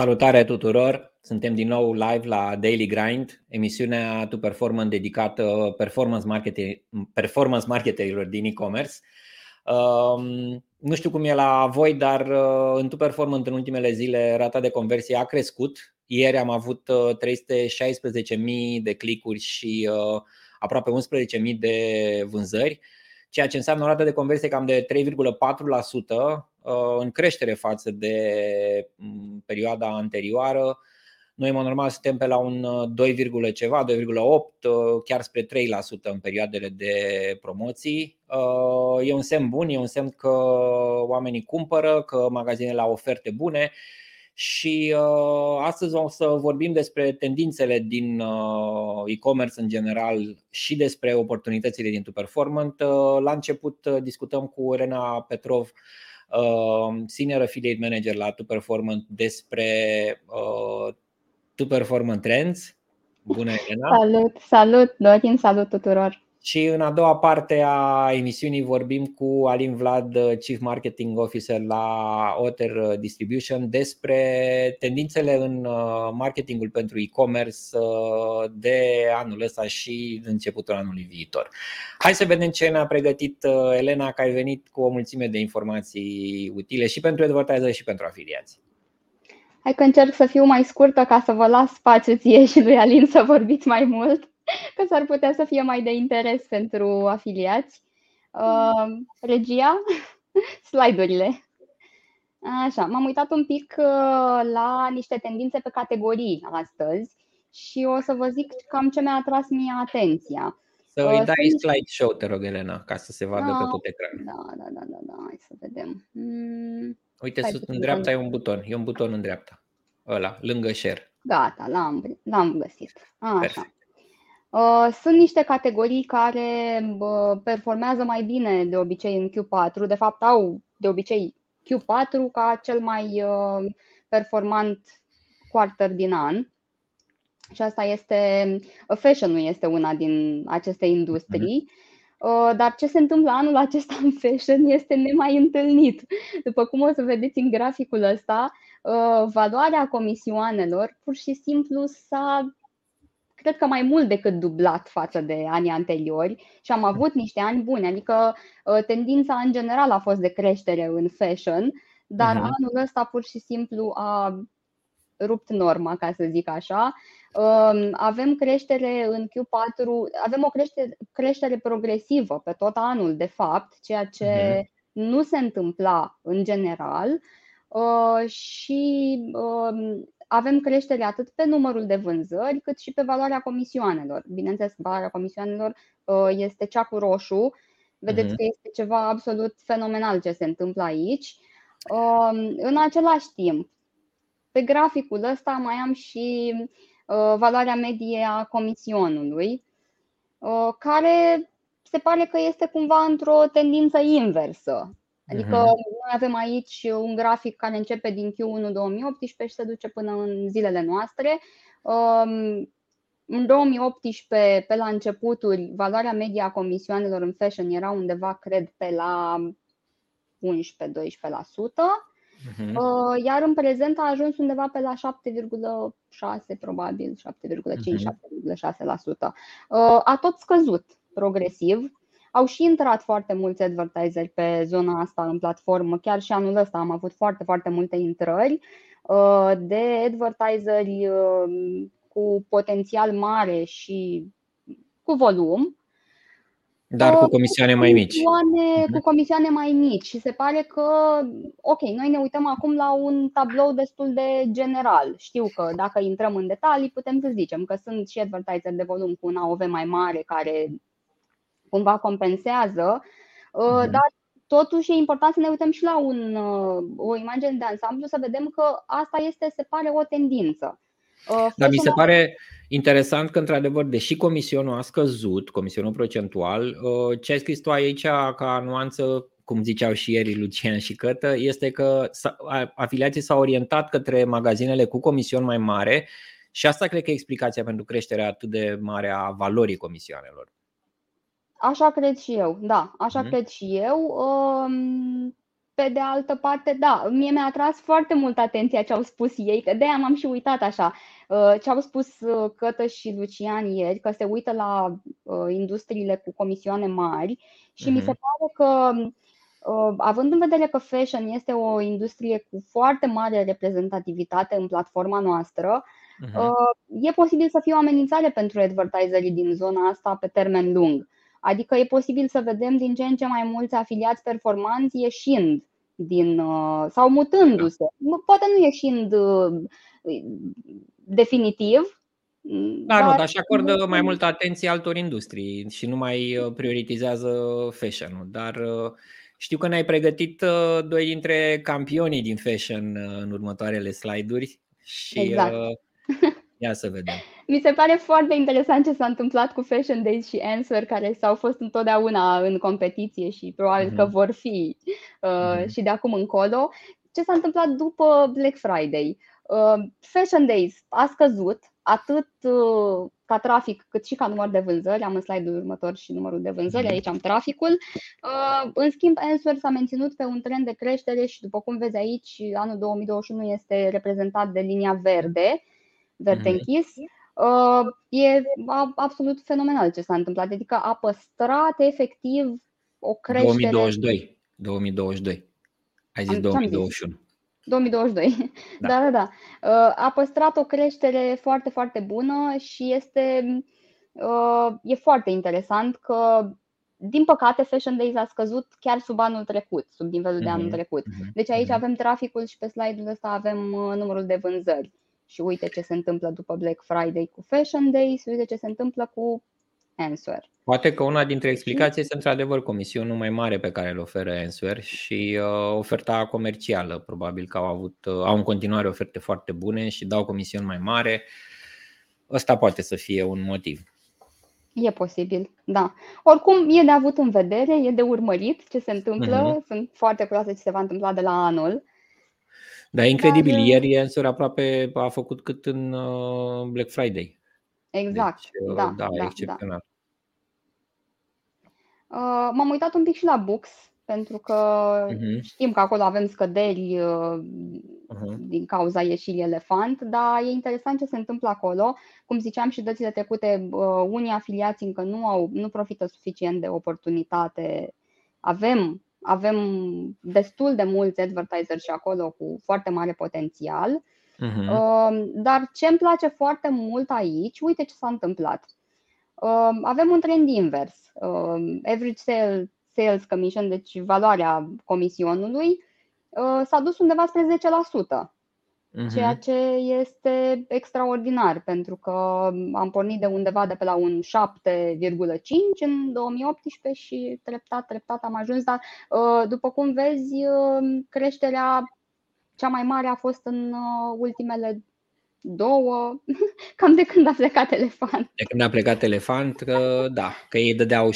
Salutare tuturor! Suntem din nou live la DailyGrind, emisiunea 2Performant dedicată performance marketerilor din e-commerce. Nu știu cum e la voi, dar în 2Performant în ultimele zile rata de conversie a crescut. Ieri am avut 316.000 de clicuri și aproape 11.000 de vânzări, ceea ce înseamnă o rată de conversie cam de 3,4%, în creștere față de perioada anterioară. Noi, mai normal, suntem pe la un 2, ceva, 2,8, chiar spre 3% în perioadele de promoții. E un semn bun, e un semn că oamenii cumpără, că magazinele au oferte bune. Și astăzi o să vorbim despre tendințele din e-commerce în general și despre oportunitățile din 2Performant. La început discutăm cu Elena Petrov, Senior Affiliate Manager la 2Performant, despre 2Performant Trends. Bună, Elena! Salut, Dorin! Salut tuturor! Și în a doua parte a emisiunii vorbim cu Alin Vlad, Chief Marketing Officer la Otter Distribution, despre tendințele în marketingul pentru e-commerce de anul ăsta și începutul anului viitor. Hai să vedem ce ne-a pregătit Elena, că ai venit cu o mulțime de informații utile și pentru advertiseri și pentru afiliați. Hai că încerc să fiu mai scurtă ca să vă las spațiu ție și lui Alin să vorbiți mai mult, că s-ar putea să fie mai de interes pentru afiliați. Regia, slide-urile. Așa, m-am uitat un pic la niște tendințe pe categorii astăzi și o să vă zic cam ce mi-a atras mie atenția. Să îi dai slideshow, te rog, Elena, ca să se vadă pe tot ecran. Da, hai să vedem. Uite, sus în dreapta e un buton, în dreapta, ăla, lângă share. Gata, l-am găsit. Așa. Sunt niște categorii care performează mai bine de obicei în Q4. De fapt, au de obicei Q4 ca cel mai performant quarter din an. Și asta este, fashion-ul este una din aceste industrii. Dar ce se întâmplă anul acesta în fashion este nemai întâlnit. După cum o să vedeți în graficul ăsta, valoarea comisioanelor pur și simplu s-a, cred că, mai mult decât dublat față de anii anteriori și am avut niște ani buni, adică tendința în general a fost de creștere în fashion, dar anul ăsta pur și simplu a rupt norma, ca să zic așa. Avem creștere în Q4, avem o creștere progresivă pe tot anul, de fapt, ceea ce nu se întâmpla în general, și avem creștere atât pe numărul de vânzări, cât și pe valoarea comisioanelor. Bineînțeles, valoarea comisioanelor este cea cu roșu. Vedeți că este ceva absolut fenomenal ce se întâmplă aici. În același timp, pe graficul ăsta mai am și valoarea medie a comisionului, care se pare că este cumva într-o tendință inversă. Adică noi avem aici un grafic care începe din Q1 2018 și se duce până în zilele noastre. În 2018, pe la începuturi, valoarea medie a comisioanelor în fashion era undeva, cred, pe la 11-12%, iar în prezent a ajuns undeva pe la 7,6%, probabil 7,5-7,6%. A tot scăzut progresiv. Au și intrat foarte mulți advertiseri pe zona asta în platformă. Chiar și anul ăsta am avut foarte, foarte multe intrări de advertiseri cu potențial mare și cu volum, dar cu comisioane mai mici. Cu comisioane mai mici. Și se pare că, ok, noi ne uităm acum la un tablou destul de general. Știu că dacă intrăm în detalii putem să zicem că sunt și advertiseri de volum cu un AOV mai mare care cumva compensează, dar totuși e important să ne uităm și la o imagine de ansamblu, să vedem că asta este, se pare, o tendință. Dar mi se pare interesant că, într-adevăr, deși comisionul a scăzut, comisionul procentual, ce ai scris tu aici ca nuanță, cum ziceau și ieri Lucian și Cătă, este că afiliații s-au orientat către magazinele cu comision mai mare și asta cred că e explicația pentru creșterea atât de mare a valorii comisioanelor. Așa cred și eu, da, așa cred și eu. Pe de altă parte, da, mie mi-a atras foarte mult atenția ce au spus ei, că de-aia m-am și uitat așa. Ce au spus Cătă și Lucian ieri, că se uită la industriile cu comisioane mari și mi se pare că, având în vedere că fashion este o industrie cu foarte mare reprezentativitate în platforma noastră, e posibil să fie o amenințare pentru advertiserii din zona asta pe termen lung. Adică e posibil să vedem din ce în ce mai mulți afiliați performanți ieșind din, sau mutându-se. Poate nu ieșind definitiv. Da, dar și acordă mai multă atenție altor industrii și nu mai prioritizează fashion-ul. Dar știu că ne-ai pregătit doi dintre campionii din fashion în următoarele slide-uri și exact. Ia să vedem. Mi se pare foarte interesant ce s-a întâmplat cu Fashion Days și Answear, care s-au fost întotdeauna în competiție și probabil că vor fi și de acum încolo. Ce s-a întâmplat după Black Friday? Fashion Days a scăzut atât ca trafic cât și ca număr de vânzări. Am în slide-ul următor și numărul de vânzări, aici am traficul. În schimb, Answear s-a menținut pe un trend de creștere și, după cum vezi aici, anul 2021 este reprezentat de linia verde închis. E absolut fenomenal ce s-a întâmplat, adică a păstrat efectiv o creștere. 2022. Ai zis 2021. 2022. Da. A păstrat o creștere foarte, foarte bună și e foarte interesant că, din păcate, Fashion Days a scăzut chiar sub anul trecut, sub nivelul de anul trecut. Deci aici avem traficul și pe slide-ul ăsta avem numărul de vânzări. Și uite ce se întâmplă după Black Friday cu Fashion Days, uite ce se întâmplă cu Answear. Poate că una dintre explicații este într-adevăr comisionul mai mare pe care îl oferă Answear și oferta comercială. Probabil că au în continuare oferte foarte bune și dau comisiuni mai mare. Ăsta poate să fie un motiv. E posibil, da. Oricum e de avut în vedere, e de urmărit ce se întâmplă. Sunt foarte curioasă ce se va întâmpla de la anul. Dar e incredibil, ieri Answear aproape a făcut cât în Black Friday. Exact, deci, da, excepțional. M-am uitat un pic și la Books, pentru că știm că acolo avem scăderi din cauza ieșirii Elefant, dar e interesant ce se întâmplă acolo. Cum ziceam și dățile trecute, unii afiliați încă nu profită suficient de oportunitate. Avem destul de mulți advertiseri și acolo cu foarte mare potențial. Dar ce îmi place foarte mult aici, uite ce s-a întâmplat. Avem un trend invers. Average sales commission, deci valoarea comisionului, s-a dus undeva spre 10%. Ceea ce este extraordinar, pentru că am pornit de undeva de pe la un 7,5 în 2018 și treptat am ajuns, dar după cum vezi, creșterea cea mai mare a fost în ultimele două, cam de când a plecat Elefant. De când a plecat Elefant, că ei dădeau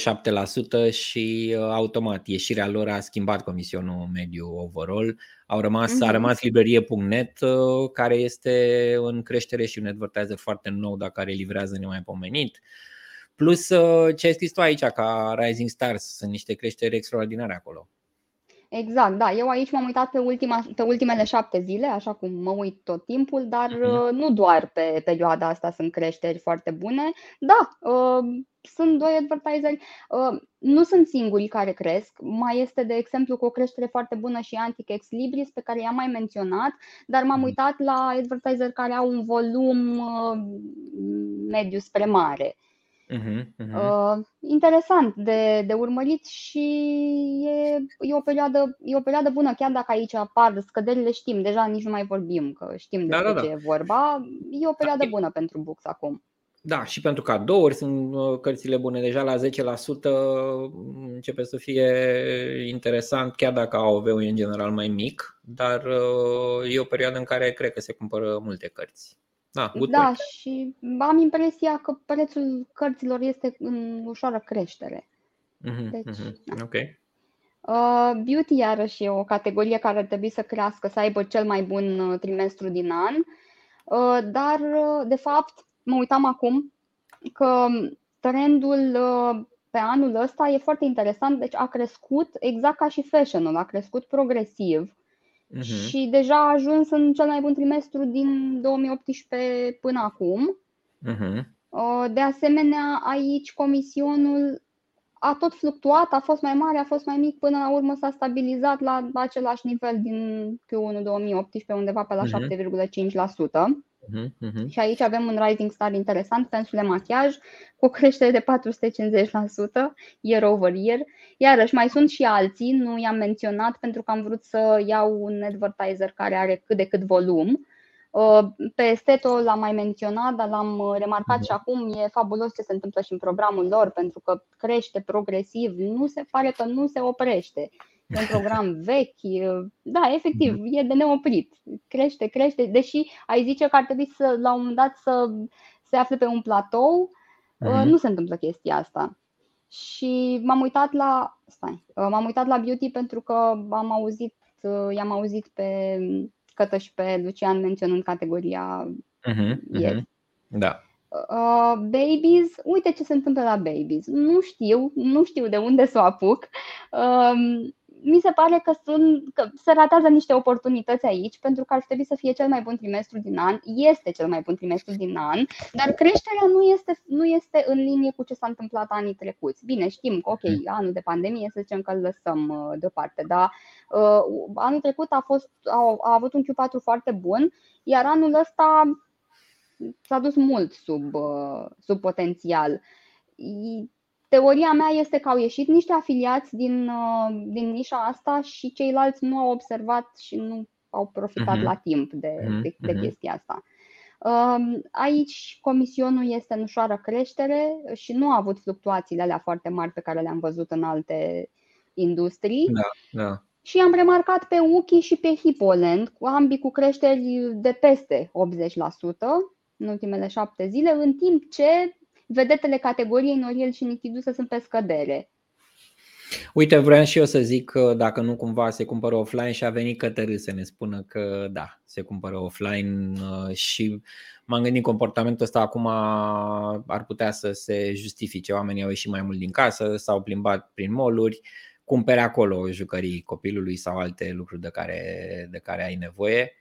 7% și automat ieșirea lor a schimbat comisionul mediu overall. A rămas liberie.net, care este în creștere și un advertiser foarte nou, dar care livrează nemaipomenit. Plus ce ai scris tu aici ca Rising Stars, sunt niște creșteri extraordinare acolo. Exact, da. Eu aici m-am uitat pe ultimele 7 zile, așa cum mă uit tot timpul, dar nu doar pe perioada asta sunt creșteri foarte bune. Da, sunt doi advertiseri. Nu sunt singurii care cresc. Mai este, de exemplu, cu o creștere foarte bună și Anticex Libris, pe care i-am mai menționat, dar m-am uitat la advertiseri care au un volum mediu spre mare. Interesant de urmărit și e o perioadă bună, chiar dacă aici apar scăderile, știm, deja nici nu mai vorbim, că știm despre ce e vorba. E o perioadă bună pentru Books acum. Da, și pentru cadouri sunt cărțile bune, deja la 10% începe să fie interesant, chiar dacă AOV-ul e în general mai mic, dar e o perioadă în care cred că se cumpără multe cărți. Da, și am impresia că prețul cărților este în ușoară creștere. Okay. Beauty iarăși e o categorie care ar trebui să crească, să aibă cel mai bun trimestru din an. Dar, de fapt, mă uitam acum că trendul pe anul ăsta e foarte interesant, deci a crescut exact ca și fashion-ul, a crescut progresiv și deja a ajuns în cel mai bun trimestru din 2018 până acum. De asemenea, aici comisionul a tot fluctuat, a fost mai mare, a fost mai mic, până la urmă s-a stabilizat la același nivel din Q1 2018, undeva pe la 7,5%. Și aici avem un rising star interesant, pensule machiaj, cu o creștere de 450% year over year. Iarăși mai sunt și alții, nu i-am menționat pentru că am vrut să iau un advertiser care are cât de cât volum. Pe Steto l-am mai menționat, dar l-am remarcat și acum, e fabulos ce se întâmplă și în programul lor, pentru că crește progresiv, nu se pare că nu se oprește. E un program vechi, da, efectiv, e de neoprit, crește, crește, deși ai zice că ar trebui să, la un moment dat să se afle pe un platou, nu se întâmplă chestia asta. Și m-am uitat la, m-am uitat la beauty pentru că am auzit, i-am auzit pe Cătă și pe Lucian menționând categoria ieri. Da. Babies, uite ce se întâmplă la babies. Nu știu de unde să o apuc. Mi se pare că se ratează niște oportunități aici, pentru că ar trebui să fie cel mai bun trimestru din an. Este cel mai bun trimestru din an, dar creșterea nu este în linie cu ce s-a întâmplat anii trecuți. Bine, știm că, ok, anul de pandemie, să zicem că îl lăsăm deoparte, dar anul trecut a avut un Q4 foarte bun, iar anul ăsta s-a dus mult sub potențial. Teoria mea este că au ieșit niște afiliați din nișa asta și ceilalți nu au observat și nu au profitat la timp de chestia asta. Aici comisionul este în ușoară creștere și nu a avut fluctuațiile alea foarte mari pe care le-am văzut în alte industrii. Da, da. Și am remarcat pe Uchi și pe Hipoland, ambii cu creșteri de peste 80% în ultimele 7 zile, în timp ce vedetele categoriei Noriel și Nichiduș sunt pe scădere. Uite, vreau și eu să zic că dacă nu cumva se cumpără offline și a venit Cătăr să ne spună că da, se cumpără offline și m-am gândit comportamentul ăsta acum ar putea să se justifice. Oamenii au ieșit mai mult din casă, s-au plimbat prin mall-uri, cumpere acolo jucării copilului sau alte lucruri de care ai nevoie.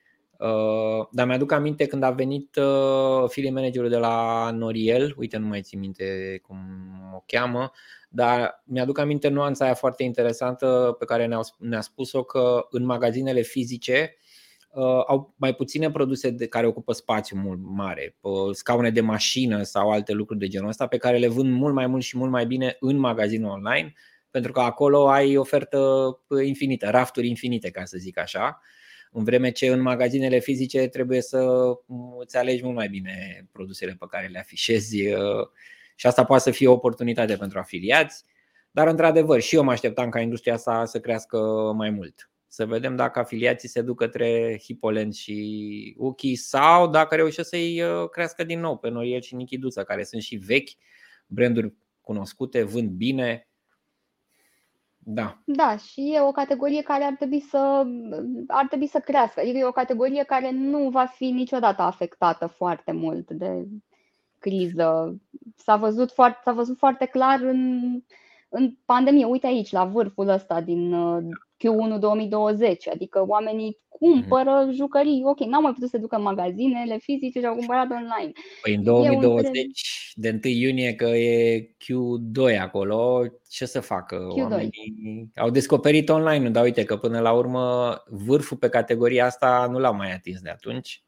Dar mi-aduc aminte când a venit affiliate managerul de la Noriel, uite nu mai țin minte cum o cheamă, dar mi-aduc aminte nuanța aia foarte interesantă pe care ne-a spus-o, că în magazinele fizice au mai puține produse de care ocupă spațiu mult mare, scaune de mașină sau alte lucruri de genul ăsta pe care le vând mult mai mult și mult mai bine în magazinul online, pentru că acolo ai ofertă infinită, rafturi infinite, ca să zic așa. În vreme ce în magazinele fizice trebuie să îți alegi mult mai bine produsele pe care le afișezi și asta poate să fie o oportunitate pentru afiliați. Dar într-adevăr și eu mă așteptam ca industria asta să crească mai mult. Să vedem dacă afiliații se duc către Hipoland și Uchi sau dacă reușesc să-i crească din nou pe Noriel și Nichiduș, care sunt și vechi, branduri cunoscute, vând bine. Da, și e o categorie care ar trebui să crească. Adică e o categorie care nu va fi niciodată afectată foarte mult de criză. S-a văzut foarte clar în pandemie. Uite aici, la vârful ăsta din Q1 2020. Adică oamenii cumpără jucării. Ok, n-au mai putut să ducă în magazinele fizice și au cumpărat online. Păi în 2020, de 1 iunie, că e Q2 acolo, ce să facă? Q2. Oamenii au descoperit online, dar uite că până la urmă vârful pe categoria asta nu l-au mai atins de atunci.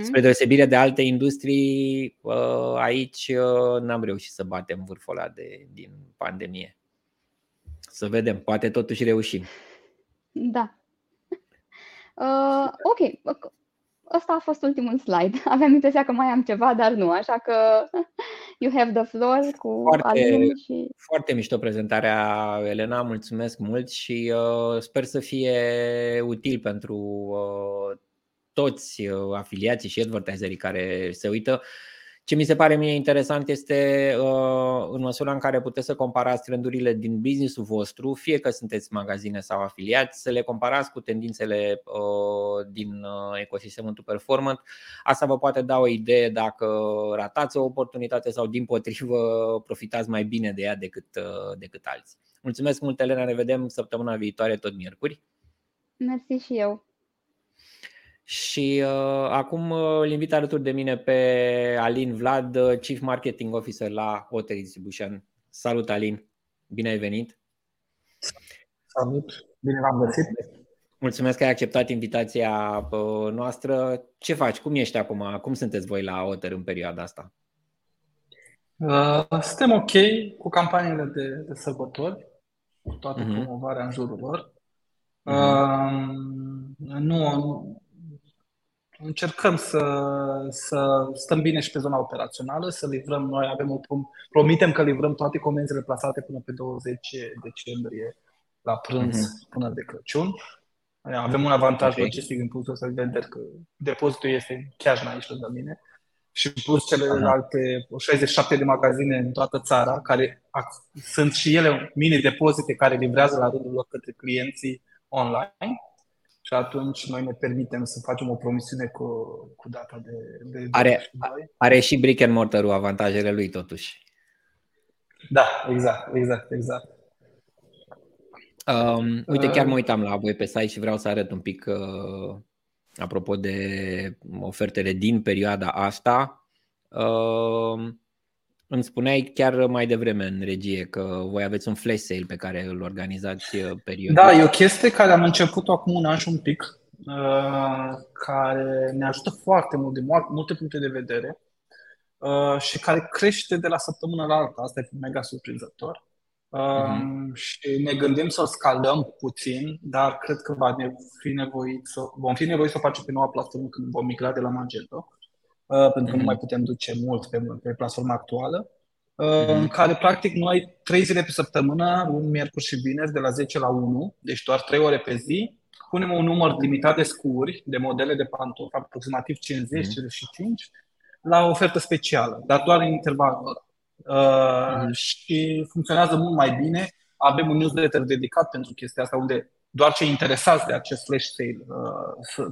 Spre deosebire de alte industrii, aici n-am reușit să batem vârful ăla din pandemie. Să vedem, poate totuși reușim. Da. Ok, ăsta a fost ultimul slide. Aveam impresia că mai am ceva, dar nu, așa că you have the floor cu Alin și... Foarte mișto prezentarea, Elena, mulțumesc mult și sper să fie util pentru toți afiliații și advertiserii care se uită. Ce mi se pare mie interesant este în măsura în care puteți să comparați trendurile din business-ul vostru, fie că sunteți magazine sau afiliați, să le comparați cu tendințele din ecosistemul 2Performant. Asta vă poate da o idee dacă ratați o oportunitate sau dimpotrivă profitați mai bine de ea decât alții. Mulțumesc mult, Elena, ne vedem săptămâna viitoare, tot miercuri. Mersi și eu. Și acum îl invit alături de mine pe Alin Vlad, Chief Marketing Officer la Otter Distribution. Salut, Alin! Bine ai venit! Salut! Bine v-am găsit! Mulțumesc că ai acceptat invitația noastră. Ce faci? Cum ești acum? Cum sunteți voi la Otter în perioada asta? Suntem ok cu campaniile de sărbători, cu toată promovarea în jurul lor. Încercăm să stăm bine și pe zona operațională, să livrăm noi, promitem că livrăm toate comenzile plasate până pe 20 decembrie la prânz, până de Crăciun. Avem un avantaj logistic în punctul ăsta de vedere că depozitul este chiar aici lângă mine și plus celelalte 67 de magazine în toată țara, care sunt și ele mini-depozite care livrează la rândul lor către clienții online. Și atunci noi ne permitem să facem o promisiune cu data de Are și brick and mortar-ul avantajele lui totuși. Da, exact. Uite, chiar mă uitam la voi pe site și vreau să arăt un pic apropo de ofertele din perioada asta. Îmi spuneai chiar mai devreme în regie că voi aveți un flash sale pe care îl organizați periodic. Da, e o chestie care am început-o acum un an și un pic, care ne ajută foarte mult din multe puncte de vedere și care crește de la săptămână la alta. Asta e mega surprinzător. Și ne gândim să o scalăm puțin, dar cred că vom fi nevoiți să o facem pe noua platformă când vom migra de la Magento, pentru că nu mai putem duce mult pe platforma actuală, în care practic noi 3 zile pe săptămână, luni, miercuri și vineri, de la 10 la 1, deci doar 3 ore pe zi, punem un număr limitat de scuri, de modele de pantofi, aproximativ 50-55, la ofertă specială, dar doar în intervalul ăla. Și funcționează mult mai bine. Avem un newsletter dedicat pentru chestia asta, unde doar cei interesați de acest flash sale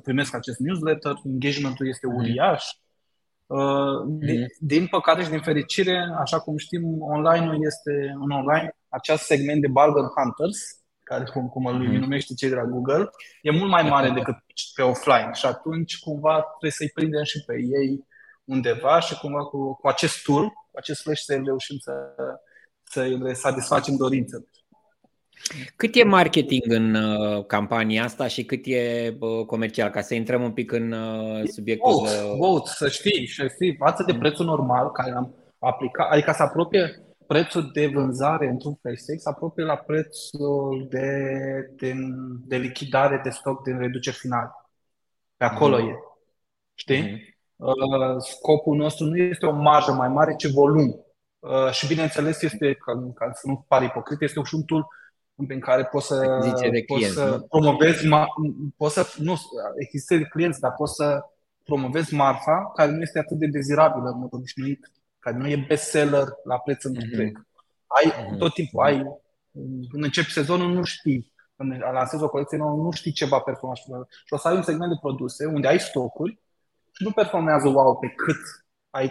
primesc acest newsletter. Engagement-ul este uriaș. Din păcate și din fericire, așa cum știm, online acest segment de bargain hunters, care cum îl numește cei de la Google, e mult mai mare decât pe offline. Și atunci cumva trebuie să-i prindem și pe ei undeva și cumva cu acest tool, cu acest flash sale reușim să le satisfacem dorințele. Cât e marketing în campania asta și cât e comercial? Ca să intrăm un pic în subiectul. Să știi, față de prețul normal care l-am aplicat, adică se apropie prețul de vânzare într-un Facebook, se apropie la prețul de lichidare de stoc din reducere finală. Pe acolo e. Știi? Scopul nostru nu este o marjă mai mare, ci volum. Și bineînțeles este, ca să nu pare ipocrit, este un tool prin care poți să promovezi marfa care nu este atât de dezirabilă în mod obișnuit, care nu e bestseller la preț întreg. Tot timpul când începi sezonul nu știi, când lansezi o colecție nouă nu știi ce va performa și o să ai un segment de produse unde ai stocuri și nu performează pe cât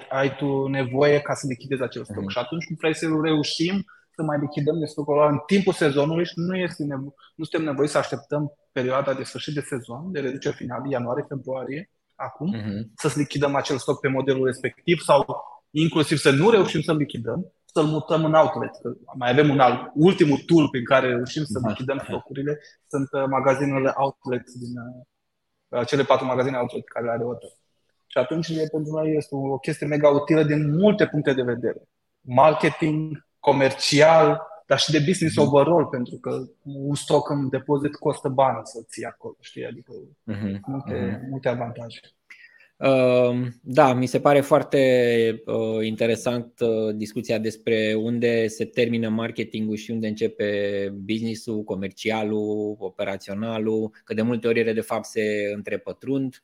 ai tu nevoie ca să lichidezi acel stoc. Și atunci cum vrei să reușim să mai lichidăm de stocul ăla în timpul sezonului și nu suntem nevoiți să așteptăm perioada de sfârșit de sezon, de reducere finală, ianuarie, februarie, acum, să lichidăm acel stoc pe modelul respectiv sau inclusiv să nu reușim să-l lichidăm, să-l mutăm în outlet. Mai avem ultimul tool prin care reușim să lichidăm stocurile, sunt magazinele outlet, din cele 4 magazine outlet care le are Otter. Și atunci pentru noi este o chestie mega utilă din multe puncte de vedere. Marketing, comercial, dar și de business overall, pentru că un stoc în depozit costă bani să ții acolo, știi? Adică multe avantaje. Da, mi se pare foarte interesant discuția despre unde se termină marketingul și unde începe business-ul, comercialul, operaționalul, că de multe ori ele de fapt se întrepătrund.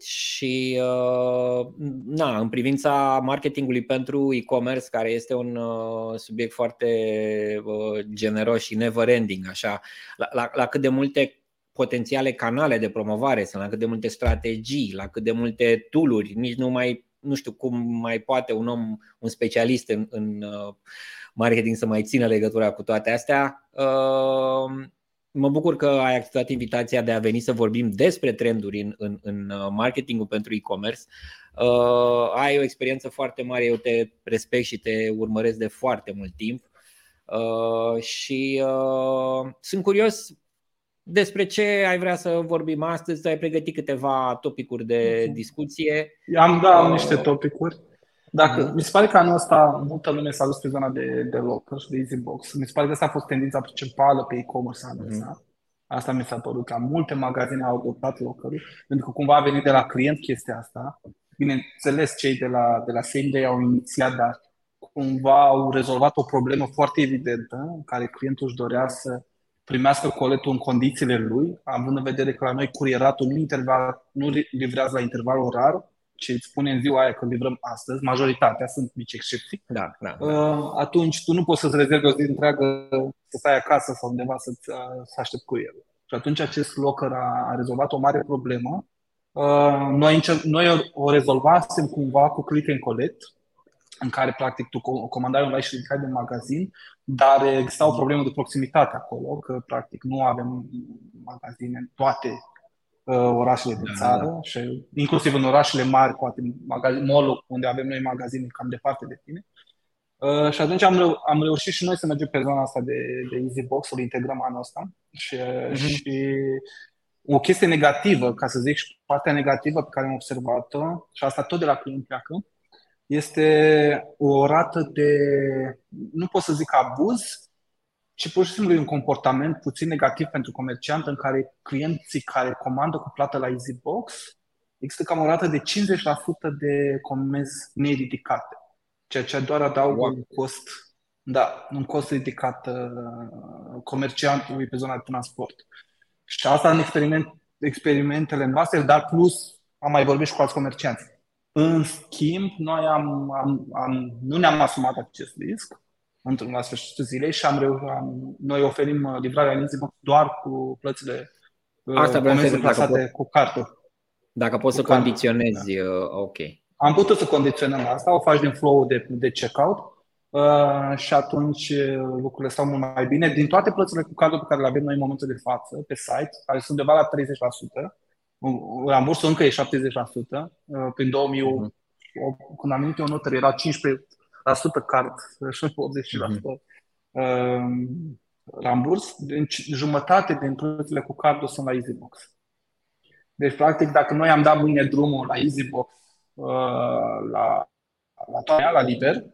Și na, în privința marketingului pentru e-commerce, care este un subiect foarte generos și never ending, așa, la cât de multe potențiale canale de promovare sunt, la cât de multe strategii, la cât de multe tool-uri, nici nu știu cum mai poate un om, un specialist în marketing să mai țină legătura cu toate astea. Mă bucur că ai acceptat invitația de a veni să vorbim despre trenduri în marketingul pentru e-commerce. Ai o experiență foarte mare, eu te respect și te urmăresc de foarte mult timp. Și sunt curios despre ce ai vrea să vorbim astăzi. Ai pregătit câteva topicuri de discuție. Am niște topicuri. Dacă, mi se pare că anul ăsta multă lume s-a dus pe zona de locker și de Easybox. Mi se pare că asta a fost tendința principală pe e-commerce anul ăsta. Asta mi s-a părut, că multe magazine au adoptat locker-ul, pentru că cumva a venit de la client chestia asta. Bineînțeles, cei de la same day au inițiat, dar cumva au rezolvat o problemă foarte evidentă în care clientul își dorea să primească coletul în condițiile lui, având în vedere că la noi curieratul nu livrează la interval orar, ce îți spune în ziua aia că livrăm astăzi, majoritatea, sunt mici excepții, atunci tu nu poți să-ți rezervi o zi întreagă să stai acasă sau undeva să aștepți cu el. Și atunci acest locker a rezolvat o mare problemă. Noi o rezolvasem cumva cu click and collect, în care practic tu comandai online și ridicai din magazin, dar exista o problemă de proximitate acolo, că practic nu avem magazine în toate orașele din țară, și inclusiv în orașele mari, poate mall-ul unde avem noi magazine cam departe de tine. Și atunci am reușit și noi să mergem pe zona asta de Easybox, să-l integrăm anul ăsta. Și o chestie negativă, ca să zic, și partea negativă pe care am observat-o, și asta tot de la client pleacă, este o rată de, nu pot să zic abuz, ci pur și simplu e un comportament puțin negativ pentru comerciant, în care clienții care comandă cu plată la Easybox, există cam o rată de 50% de comenzi neridicate, ceea ce doar adaugă un cost, un cost ridicat comerciantului pe zona de transport. Și asta în experimentele noastre, dar plus am mai vorbit și cu alți comercianți. În schimb, noi nu ne-am asumat acest risc la sfârșitul zilei și noi oferim livrarea în Easybox doar cu plățile plasate cu cartul. Dacă poți să condiționezi, ok. Am putut să condiționăm asta, o faci din flow-ul de checkout și atunci lucrurile stau mult mai bine. Din toate plățile cu cartul pe care le avem noi în momentul de față pe site, care sunt undeva la 30%, rambursul încă e 70%, prin 2008, când am venit eu în Otter, era 15% card și 80% ramburs, deci jumătate din plățile cu cardul sunt la Easybox. Deci, practic, dacă noi am dat mâine drumul la Easybox, la liber,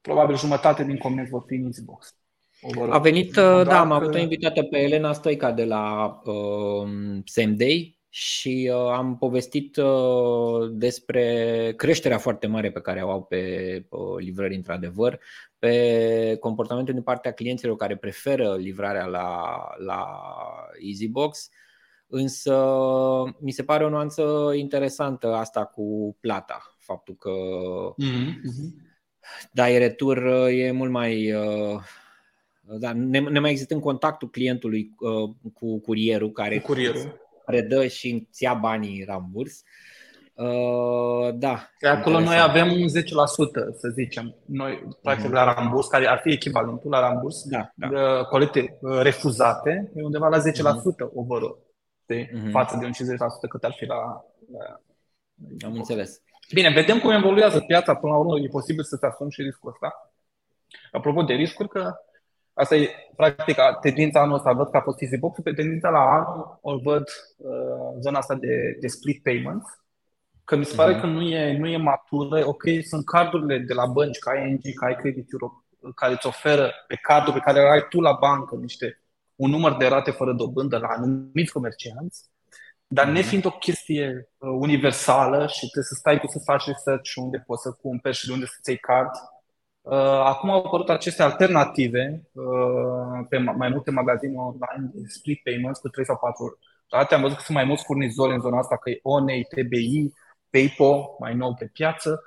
probabil jumătate din comenzi vor fi în Easybox. A venit, am avut o invitată pe Elena Stoica de la Same Day și am povestit despre creșterea foarte mare pe care o au pe livrări, într-adevăr, pe comportamentul din partea clienților care preferă livrarea la Easybox. Însă mi se pare o nuanță interesantă asta cu plata, faptul că dai retur e mult mai... ne mai există în contactul clientului cu curierul care... Cu curierul. Redă și îți ia banii ramburs. Acolo noi avem un 10%, să zicem. Noi, practic, la ramburs, care ar fi echivalentul la ramburs, colete refuzate, e undeva la 10% overall, față de un 50% cât ar fi la... Am înțeles. Bine, vedem cum evoluează piața. Până la urmă, e posibil să-ți asumi și riscul ăsta. Apropo de riscuri, că asta e, practic, tendința anul ăsta, văd că a fost Easybox-ul, pe tendința la anul o văd zona asta de split payments, că mi se pare că nu e matură. Ok, sunt cardurile de la bănci, ca ING, ca Credit Europe, care îți oferă pe cardul pe care îl ai tu la bancă un număr de rate fără dobândă la anumiți comercianți, dar nefiind o chestie universală și trebuie să stai cu să faci research unde poți să cumperi și de unde să-ți iei card, Acum au apărut aceste alternative pe mai multe magazine online de split payments cu 3 sau 4 ori. Date, am văzut că sunt mai mulți furnizori în zona asta, că e ONE, TBI, PayPal, mai nou pe piață.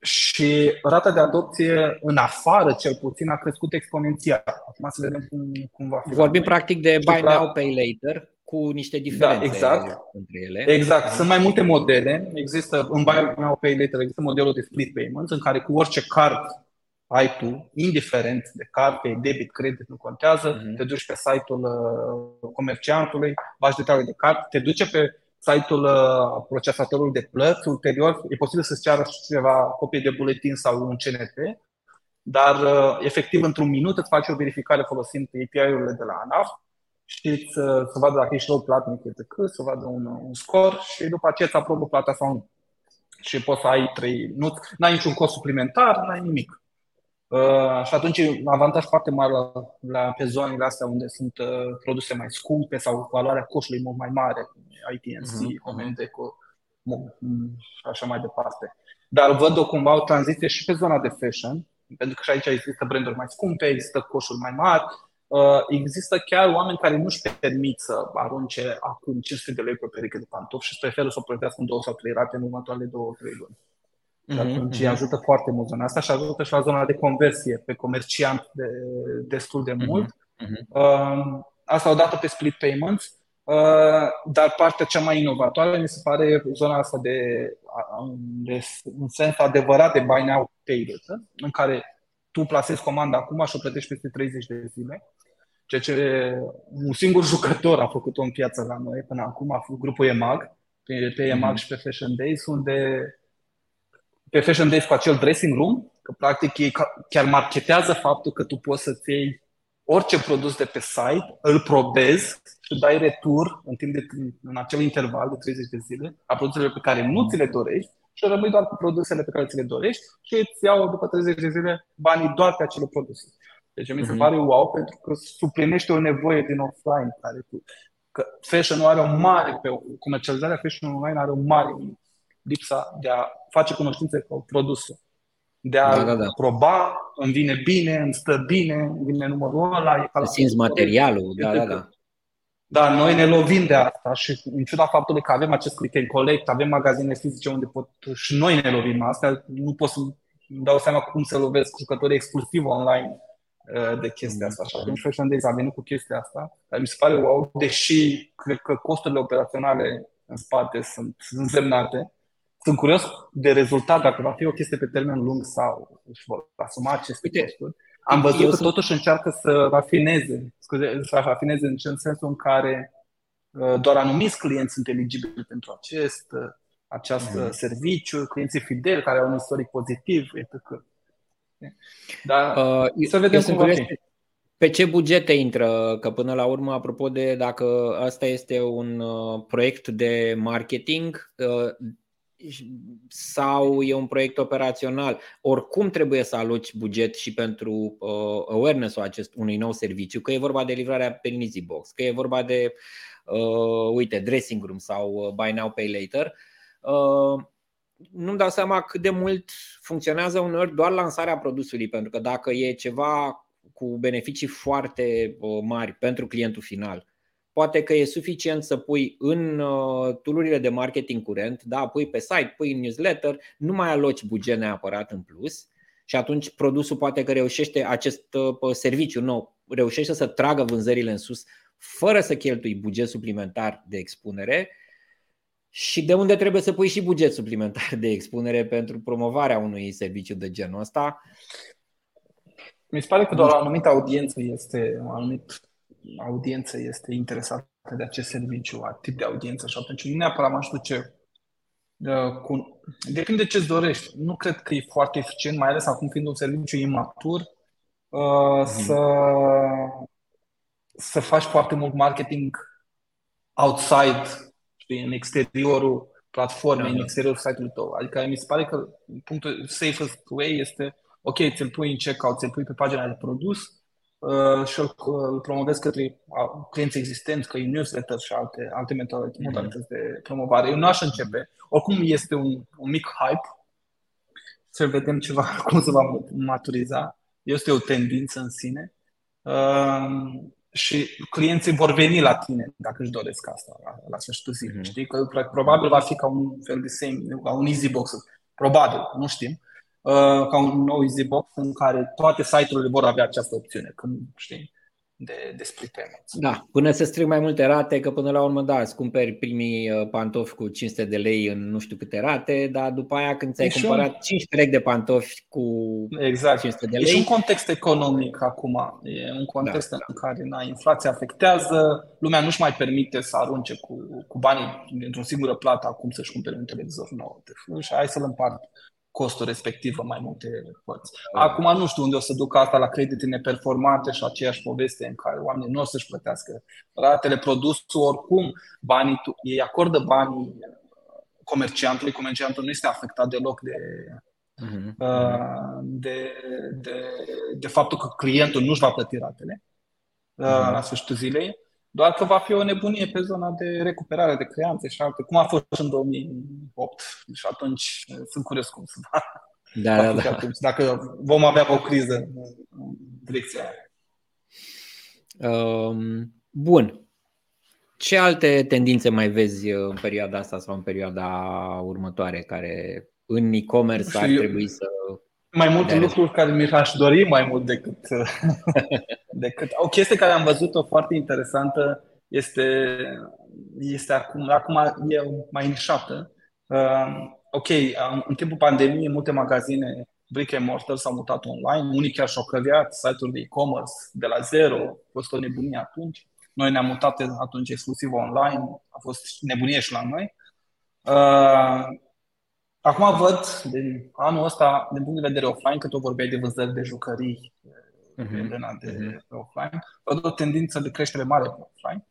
Și rata de adopție în afară, cel puțin, a crescut exponențial. Acum să vedem cum va fi. Vorbim practic de buy now, pay later, cu niște diferențe, da, exact, între ele. Exact. Sunt mai multe modele. Există în buy now, pay later, există modelul de split payment, în care cu orice card ai tu, indiferent de carte, debit, credit, nu contează, te duci pe site-ul comerciantului, faci detalii de card, te duce pe site-ul procesatorului de plăți, ulterior e posibil să-ți ceară ceva copie de buletin sau un CNP, dar efectiv într-un minut îți faci o verificare folosind API-urile de la ANAF și să vadă dacă ești low platnic, să vadă un score și după aceea îți aprobă plata sau nu. Și poți să ai 3, n-ai niciun cost suplimentar, n-ai nimic. Și atunci e un avantaj foarte mare pe zonele astea unde sunt produse mai scumpe sau valoarea coșului mult mai mare, ITNC, Homendeco, și așa mai departe. Dar văd-o cumva o tranziție și pe zona de fashion, pentru că și aici există branduri mai scumpe, există coșuri mai mari, există chiar oameni care nu-și permit să arunce acum 500 de lei pe o pereche de pantofi și preferă să o plătească în 2 sau 3 rate în următoarele 2-3 luni. Și atunci ajută foarte mult zona asta și ajută și la zona de conversie pe comerciant destul de mult. Asta odată pe split payments, dar partea cea mai inovatoare mi se pare zona asta de în sens adevărat de buy now pay later, în care tu plasezi comanda acum și o plătești peste 30 de zile. Ceea ce un singur jucător a făcut-o în piață la noi până acum, a fost grupul EMAG, pe EMAG și pe Fashion Days, unde pe Fashion Days cu acel dressing room, că practic ei chiar marketează faptul că tu poți să-ți iei orice produs de pe site, îl probezi și dai retur în acel interval de 30 de zile a produselor pe care nu ți le dorești și rămâi doar cu produsele pe care ți le dorești și îți iau după 30 de zile banii doar pe acele produse. Deci mi se pare wow, pentru că suplinește o nevoie din offline. Că fashion-ul are o mare, comercializarea fashion online are o mare lipsa de a face cunoștințe cu produsul, de a proba, îmi vine bine, îmi stă bine, îmi vine numărul ăla. Simți materialul, da. Dar noi ne lovim de asta și în ciuda faptului că avem acest click and collect, avem magazine fizice unde pot și noi ne lovim asta, nu pot să-mi dau seama cum se lovesc jucătorii exclusiv online de chestia asta. Și atunci Fashion Days a venit cu chestia asta, dar mi se pare wow, deși cred că costurile operaționale în spate sunt însemnate. Sunt curios de rezultat, dacă va fi o chestie pe termen lung sau își vor asuma aceste costuri. Am văzut că totuși încearcă să rafineze, în sensul în care doar anumiți clienți sunt eligibili pentru această serviciu, clienții fideli care au un istoric pozitiv, etc. Dar să vedem cum va fi. Pe ce bugete intră? Că până la urmă, apropo de dacă asta este un proiect de marketing, sau e un proiect operațional. Oricum trebuie să aloci buget și pentru awareness-ul unui nou serviciu, că e vorba de livrarea pe Easybox, că e vorba de dressing room sau buy now pay later. Nu-mi dau seama cât de mult funcționează uneori doar lansarea produsului, pentru că dacă e ceva cu beneficii foarte mari pentru clientul final, poate că e suficient să pui în tool-urile de marketing curent, da, pui pe site, pui în newsletter, nu mai aloci buget neapărat în plus și atunci produsul poate că reușește, acest serviciu nou reușește să tragă vânzările în sus fără să cheltui buget suplimentar de expunere și de unde trebuie să pui și buget suplimentar de expunere pentru promovarea unui serviciu de genul ăsta. Mi se pare că doar o anumită audiență este interesată de acest serviciu, tip de audiență și atunci nu neapărat mai știu ce. Depinde ce-ți dorești. Nu cred că e foarte eficient, mai ales acum fiind un serviciu imatur, să faci foarte mult marketing outside, în exteriorul platformei, în exteriorul site-ului tău. Adică mi se pare că punctul safest way este ok, ți-l pui în checkout, ți-l pui pe pagina de produs și îl promovez către clienți existenți, că e newsletter și alte modalități de promovare. Eu nu aș începe. Oricum este un mic hype să vedem ceva, cum se va maturiza. Este o tendință în sine și clienții vor veni la tine dacă își doresc asta la sfârșitul zilei. Știi? Că probabil va fi ca un fel de same, ca un Easybox, probabil, nu știm, ca un nou Easybox în care toate site-urile vor avea această opțiune, când știi, de split payments. Da, până să strâng mai multe rate, că până la urmă, da, îți cumperi primii pantofi cu 500 de lei în nu știu câte rate, dar după aia când ți-ai cumpărat 5 perechi de pantofi cu 500 de lei. E și un context economic acum, e un context în care inflația afectează, lumea nu-și mai permite să arunce cu banii dintr-o singură plată acum să-și cumpere un televizor nou. Și hai să-l împart costul respectiv în mai multe părți. Acum nu știu unde o să duc asta la credite neperformante și aceeași poveste în care oamenii nu o să-și plătească ratele produsului, oricum banii, ei acordă banii comerciantului, comerciantul nu este afectat deloc de faptul că clientul nu-și va plăti ratele la sfârșitul zilei, doar că va fi o nebunie pe zona de recuperare de creanțe și alte, cum a fost în 2008 și atunci sunt curios cum se va atunci, dacă vom avea o criză în direcția aia. Bun. Ce alte tendințe mai vezi în perioada asta sau în perioada următoare care în e-commerce ar trebui să... Mai multe lucruri care mi-aș dori mai mult decât. O chestie care am văzut-o foarte interesantă este acum e mai nișată. În timpul pandemiei multe magazine brick and mortar s-au mutat online, unii chiar și-au creat site-uri de e-commerce de la zero, a fost o nebunie atunci. Noi ne-am mutat atunci exclusiv online, a fost nebunie și la noi. Acum văd, din anul ăsta, din punct de vedere offline, că tot vorbeai de vânzări de jucării de offline, văd o tendință de creștere mare pe offline.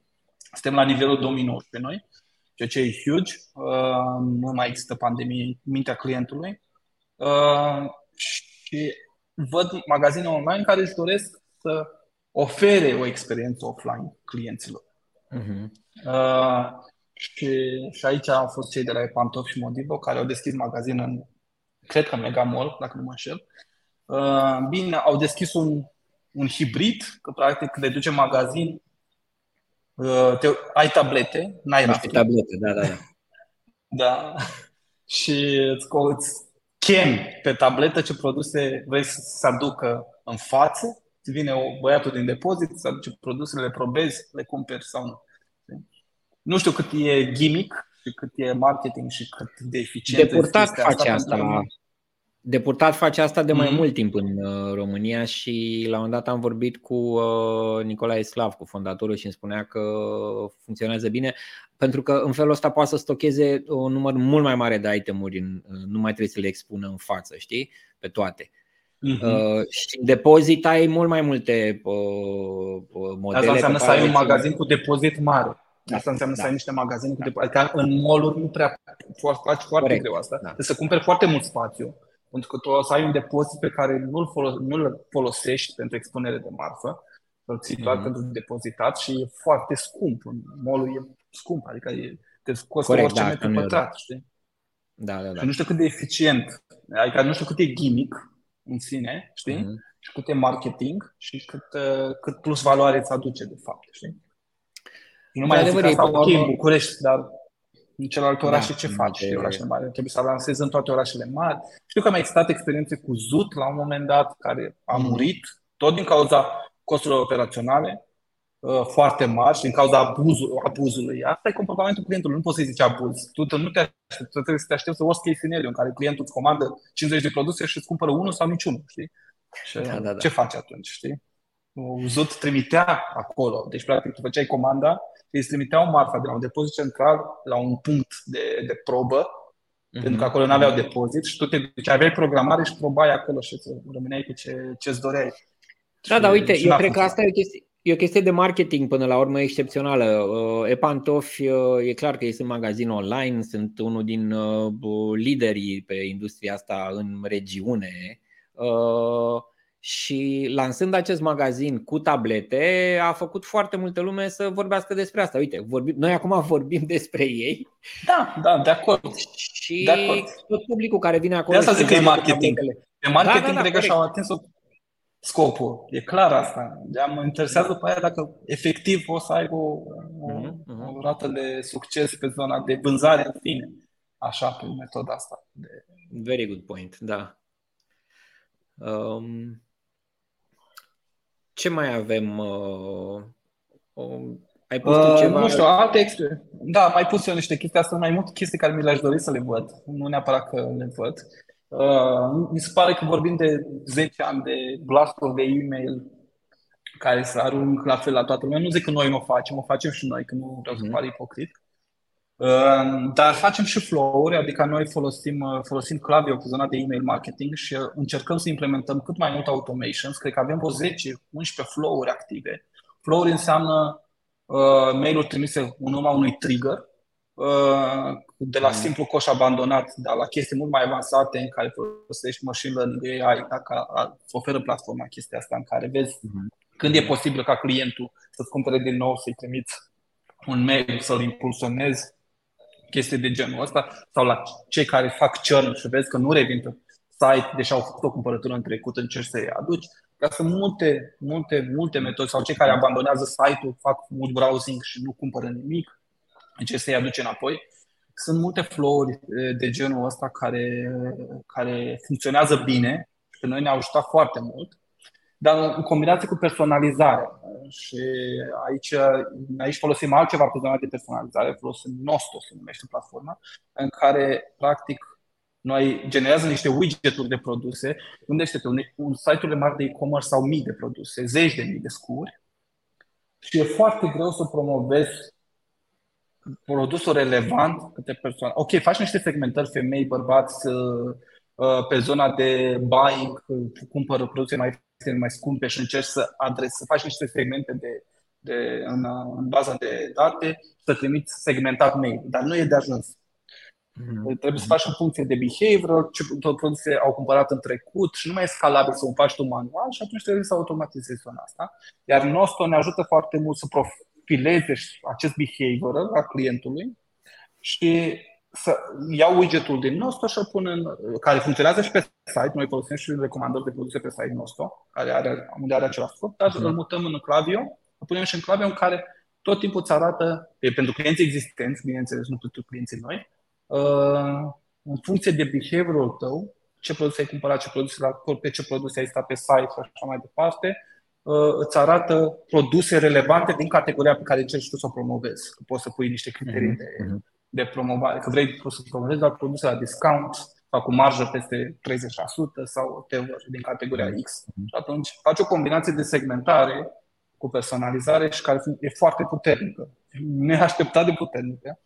Suntem la nivelul 2019 noi, ceea ce e huge. Nu mai există pandemie în mintea clientului. Și văd magazine online care își doresc să ofere o experiență offline clienților. Și aici au fost cei de la E-Pantop și Modivo care au deschis magazin în, cred că în Mega Mall, dacă nu mă înșel. Bine, au deschis un hibrid, că practic le duce magazin, ai tablete, n-ai raftul. Tablete, da. Da. Și îți chemi pe tabletă ce produse vrei să se aducă în față. Îți vine băiatul din depozit, îți aduce produsele, le probezi, le cumperi sau nu. Nu știu cât e gimmick și cât e marketing și cât de eficient. Depurtat face asta de mai mult timp în România și la un dat am vorbit cu Nicolae Slav, cu fondatorul, și îmi spunea că funcționează bine pentru că în felul ăsta poate să stocheze un număr mult mai mare de itemuri, nu mai trebuie să le expună în față, știi, pe toate. Și în depozit ai mult mai multe modele. Asta înseamnă să ai un magazin cu depozit mare. Asta înseamnă să ai niște magazine cu depozit. Adică în mall-uri nu prea faci foarte greu asta. Trebuie să cumperi foarte mult spațiu, pentru că tu o să ai un depozit pe care nu-l folosești pentru expunere de marfă, îl ții doar pentru depozitat și e foarte scump. Mall-ul e scump, adică te costă orice metru pătrat. Știi? Da. Și nu știu cât de eficient, adică nu știu cât e gimmick în sine, știi? Și cât e marketing și cât plus valoare îți aduce de fapt, știi? Nu mai zic asta, în București, dar în celălalt oraș ce faci? Orașele mari. Trebuie să lansezi în toate orașele mari. Știu că am existat experiențe cu Zut la un moment dat, care a murit, tot din cauza costurilor operaționale foarte mari și din cauza abuzului. Asta e comportamentul clientului, nu poți să-i zici abuz. Tu nu te aștepți, trebuie să te aștepți să ori scenariul în care clientul îți comandă 50 de produse și îți cumpără unul sau niciunul. Știi? Ce faci atunci? Știi? Zut trimitea acolo, deci practic tu făceai comanda, îi trimiteau marfa de la un depozit central la un punct de probă, pentru că acolo nu aveau depozit și tu aveai programare și probai acolo și rămâneai cu ce-ți doreai. Da, uite, eu cred că asta e o chestie de marketing până la urmă excepțională. E-Pantofi, e clar că este un magazin online, sunt unul din liderii pe industria asta în regiune. Și lansând acest magazin cu tablete, a făcut foarte multă lume să vorbească despre asta. Uite, noi acum vorbim despre ei. Da, de acord. Și de acord. Tot publicul care vine acolo. De asta zic că e marketing. E marketing, cred că și-au atins scopul. E clar asta. Mă interesează după aia dacă efectiv o să aibă o rată de succes pe zona de vânzare în fine. Așa, prin metoda asta. Very good point, da. Ce mai avem? Ai pus tu ceva? Nu știu, alte experiențe. Da, mai pus eu niște chestii. Astea sunt mai multe chestii care mi le-aș dori să le văd. Nu neapărat că le văd. Mi se pare că vorbim de 10 ani de blasturi de e-mail care se arunc la fel la toată lumea. Nu zic că noi o facem și noi, că nu vreau să pare ipocrit. Dar facem și flow-uri, adică noi folosim Klaviyo cu zona de email marketing și încercăm să implementăm cât mai mult automations. Cred că avem vreo 10-11 flow-uri active. Flow-uri înseamnă mail-uri trimise în urma unui trigger, de la simplu coș abandonat, dar la chestii mult mai avansate în care folosești machine learning, AI, dacă oferă platforma chestia asta, în care vezi când e posibil ca clientul să-ți cumpere din nou, să-i trimiți un mail, să-l impulsionezi, chestii de genul ăsta, sau la cei care fac churn și vezi că nu revin pe site, deși au făcut o cumpărătură în trecut, încerci să-i aduci. Dar sunt multe metode, sau cei care abandonează site-ul, fac mult browsing și nu cumpără nimic, încerci să-i aduci înapoi. Sunt multe flow-uri de genul ăsta care funcționează bine, pe noi ne-au ajutat foarte mult, dar în combinație cu personalizare. Și aici folosim altceva pe zona de personalizare, folosim Nosto, se numește platforma, în care practic noi generează niște widget-uri de produse. Gândește-te, un site-urile mari de e-commerce sau mii de produse, zeci de mii de scuri, și e foarte greu să promovezi produsul relevant către persoane. Ok, faci niște segmentări, femei, bărbați, pe zona de buying, cumpără produse mai scumpe și încerci să adresezi, să faci niște segmente în baza de date, să trimiți segmentat mail, dar nu e de ajuns. Trebuie să faci în funcție de behavior, ce produse au cumpărat în trecut, și nu mai e scalabil să o faci tu manual, și atunci trebuie să automatizezi zona asta. Iar Nosto ne ajută foarte mult să profileze acest behavior al clientului și să iau widget-ul din Nosto și îl pun care funcționează și pe site. Noi folosim și recomandări de produse pe site Nosto, unde are același scop, dar îl mutăm în Klaviyo, îl punem și în Klaviyo, în care tot timpul îți arată, pentru clienții existenți, bineînțeles, nu pentru clienții noi, în funcție de behavior-ul tău, ce produse ai cumpărat, ce produse ai stat pe site și așa mai departe, îți arată produse relevante din categoria pe care încerci tu să o promovezi. Poți să pui niște criterii de promovare, că vrei să promovezi doar produse la discount sau cu marjă peste 30% sau din categoria X. Și atunci faci o combinație de segmentare cu personalizare și care e foarte puternică, neașteptat de puternică,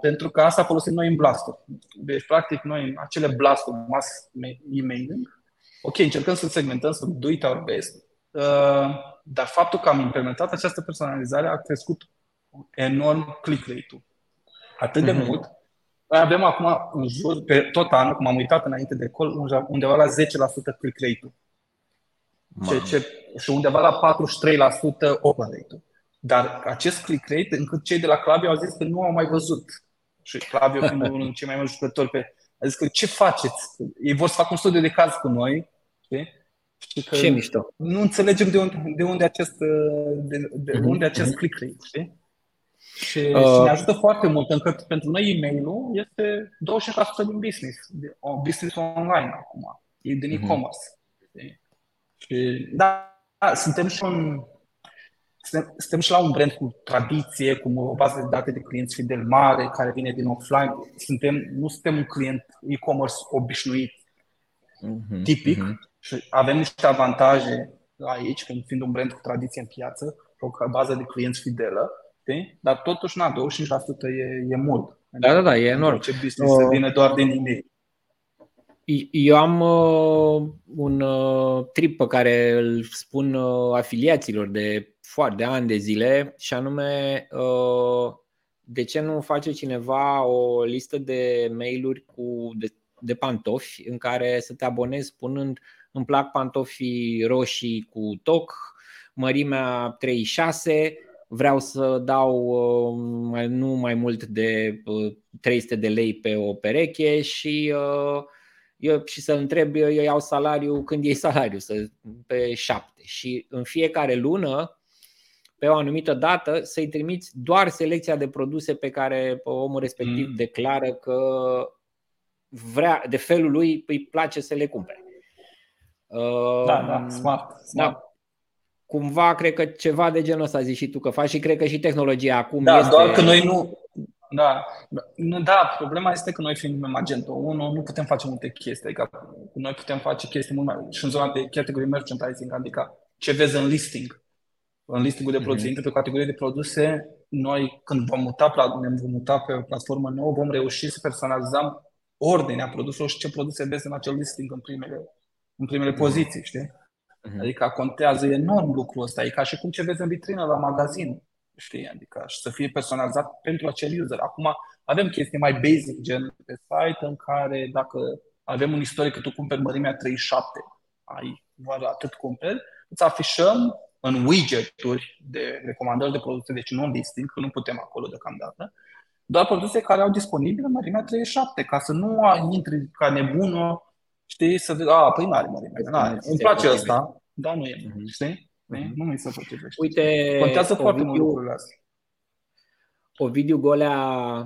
pentru că asta folosim noi în blasturi. Deci practic noi în acele blasturi mass emailing, ok, încercăm să segmentăm, să do it our best, dar faptul că am implementat această personalizare a crescut enorm click rate-ul. Atât de mult. Noi avem acum în jur, pe tot anul, cum am uitat înainte de call, undeva la 10% click rate-ul. Și undeva la 43% open rate-ul. Dar acest click rate, încât cei de la Klaviyo au zis că nu au mai văzut. Și Klaviyo, fiind unul dintre cei mai mulți jucători, a zis că ce faceți? Ei vor să facă un studiu de caz cu noi. Știi? Că ce mișto. Nu înțelegem de unde acest click rate. Știi? Și ne ajută foarte mult, încât pentru noi e-mail-ul este 25% din business online acum, e din e-commerce. Și suntem și la un brand cu tradiție, cu o bază de date de clienți fidel mare, care vine din offline. Nu suntem un client e-commerce obișnuit, tipic, și avem niște avantaje aici, fiind un brand cu tradiție în piață, o bază de clienți fidelă. Dar totuși, 25% e mult. Da, e enorm. Ce business se vine doar din e-mail. Eu am un trip pe care îl spun afiliaților de foarte ani de zile, și anume, de ce nu face cineva o listă de mail-uri de pantofi în care să te abonezi punând Îmi plac pantofii roșii cu toc, mărimea 36, vreau să dau nu mai mult de 300 de lei pe o pereche și să întreb, eu iau salariu, când iei salariu, pe 7. Și în fiecare lună, pe o anumită dată, să-i trimiți doar selecția de produse pe care omul respectiv declară că vrea, de felul lui îi place să le cumpere. Da, smart. Da. Cumva cred că ceva de genul ăsta zici și tu că faci și cred că și tehnologia acum este... doar că noi nu... Da, problema este că noi fiind Magento, nu putem face multe chestii, adică noi putem face chestii mult mai... Și în zona de category merchandising, adică ce vezi în listing, în listingul de produse, intră pe categorie de produse, noi când ne vom muta pe o platformă nouă, vom reuși să personalizăm ordinea produselor și ce produse vezi în acel listing în primele poziții, știi? Adică contează enorm lucrul ăsta, e ca și cum ce vezi în vitrină la magazin, știi, adică să fie personalizat pentru acel user. Acum avem chestii mai basic, gen pe site, în care dacă avem un istoric că tu cumperi mărimea 37, ai doar atât cumperi, îți afișăm în widget-uri de recomandări de produse, deci nu în listing, că nu putem acolo deocamdată, doar produse care au disponibil mărimea 37, ca să nu intri ca nebună, știi, să vezi, păi n-are mărimea, îmi place ăsta, dar nu e, știi? Nu mi se potrivește. Uite, contează foarte mult lucrurile astea. Ovidiu Golea,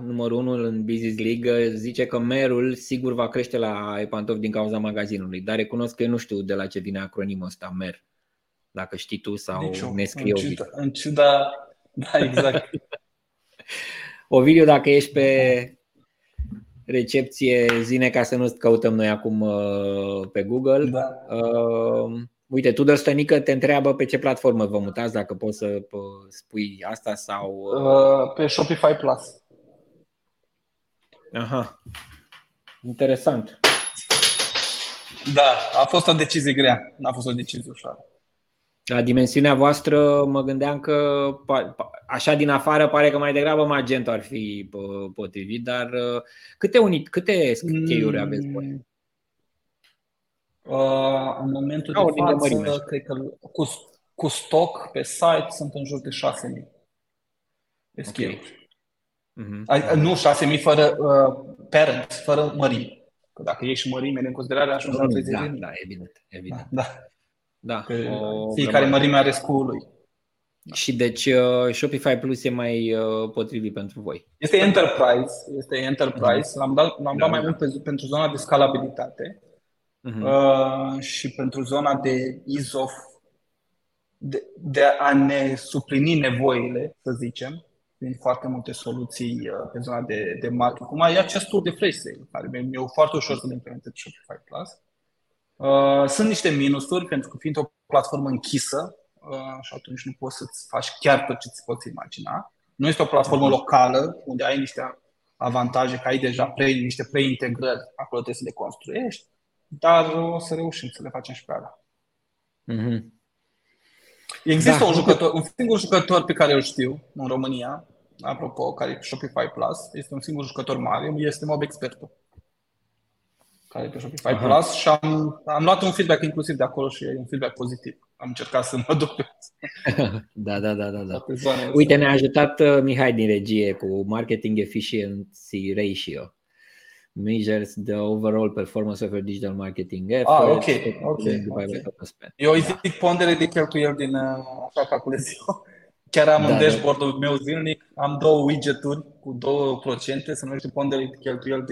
numărul 1 în Business League, zice că merul sigur va crește la E-Pantop din cauza magazinului, dar recunosc că eu nu știu de la ce vine acronimul ăsta, mer. Dacă știi tu sau deci, ne scrie Ovidiu. În ciuda, da, exact. Ovidiu, dacă ești pe recepție, zine ca să nu căutăm noi acum pe Google. Da. Uite, Tudor Stănică te întreabă pe ce platformă vă mutați, dacă poți să spui asta sau... Pe Shopify Plus. Aha, interesant. Da, a fost o decizie grea, n-a fost o decizie ușoară. La dimensiunea voastră mă gândeam că așa din afară pare că mai degrabă Magento ar fi potrivit, dar câte cheiuri aveți voi? În momentul de față, cred că cu stoc pe site sunt în jur de 6.000 de cheiuri. Nu 6.000 fără parents, fără mărime. Că dacă ieși mărime în considerare, așa nu trebuie să zic. Da, evident. Da. Da, fiecare mărime are scoul-ului. Da. Și deci Shopify Plus e mai potrivit pentru voi. Este Enterprise. L-am dat mai mult pentru zona de scalabilitate și pentru zona de ease of de a ne suplini nevoile, să zicem, din foarte multe soluții pe zona de marketing. Cum e acest tool de flash sale, care mi-e foarte ușor să-l implementez pe Shopify Plus. Sunt niște minusuri, pentru că fiind o platformă închisă și atunci nu poți să-ți faci chiar tot ce-ți poți imagina. Nu este o platformă locală unde ai niște avantaje, că ai deja niște preintegrări, acolo trebuie să le construiești, dar o să reușim să le facem și pe alea. Există un singur jucător pe care îl știu în România, apropo, care e Shopify Plus, este un singur jucător mare, este MobExpertul. Care e pe Shopify Plus și am luat un feedback inclusiv de acolo și un feedback pozitiv. Am încercat să mă duc. Da. Uite, ne-a ajutat Mihai din regie cu Marketing Efficiency Ratio. Measures the overall performance of your digital marketing effort. Okay. Eu îi zic pondere de cheltuieli din așa calculez eu. Chiar am în dashboard-ul meu zilnic, am două widget-uri cu 2%, se numește pondere cheltuieli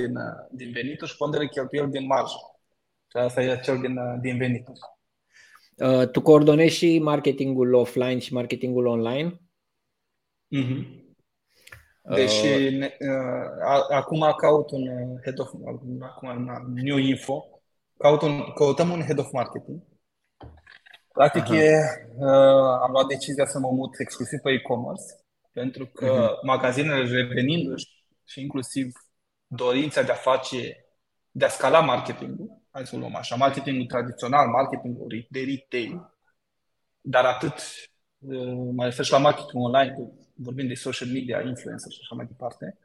din venituri și pondere cheltuieli din marjă. Și asta e cel din venituri. Tu coordonezi și marketingul offline și marketingul online? Deși acum caut un head of new info, căutăm un head of marketing. Practic am luat decizia să mă mut exclusiv pe e-commerce, pentru că magazinele revenindu-și și inclusiv dorința de a scala marketingul, hai să o luăm așa, marketingul tradițional, marketingul de retail, dar atât, mă refer și la marketing online, vorbim de social media, influencer și așa mai departe,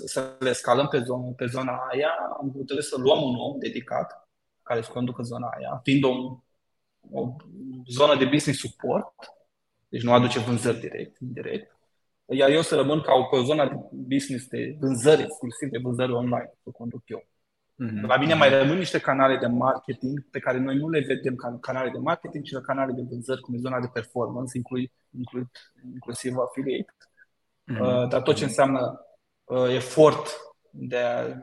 să le scalăm pe zona aia, am hotărât să luăm un om dedicat, care să conducă zona aia, fiind o zonă de business support, deci nu aduce vânzări direct, indirect, iar eu să rămân ca o zonă de business de vânzări exclusiv, de vânzări online, să conduc eu. La mine mai rămân niște canale de marketing pe care noi nu le vedem ca canale de marketing, ci ca canale de vânzări, cum e zona de performance, inclusiv affiliate. Dar tot ce înseamnă efort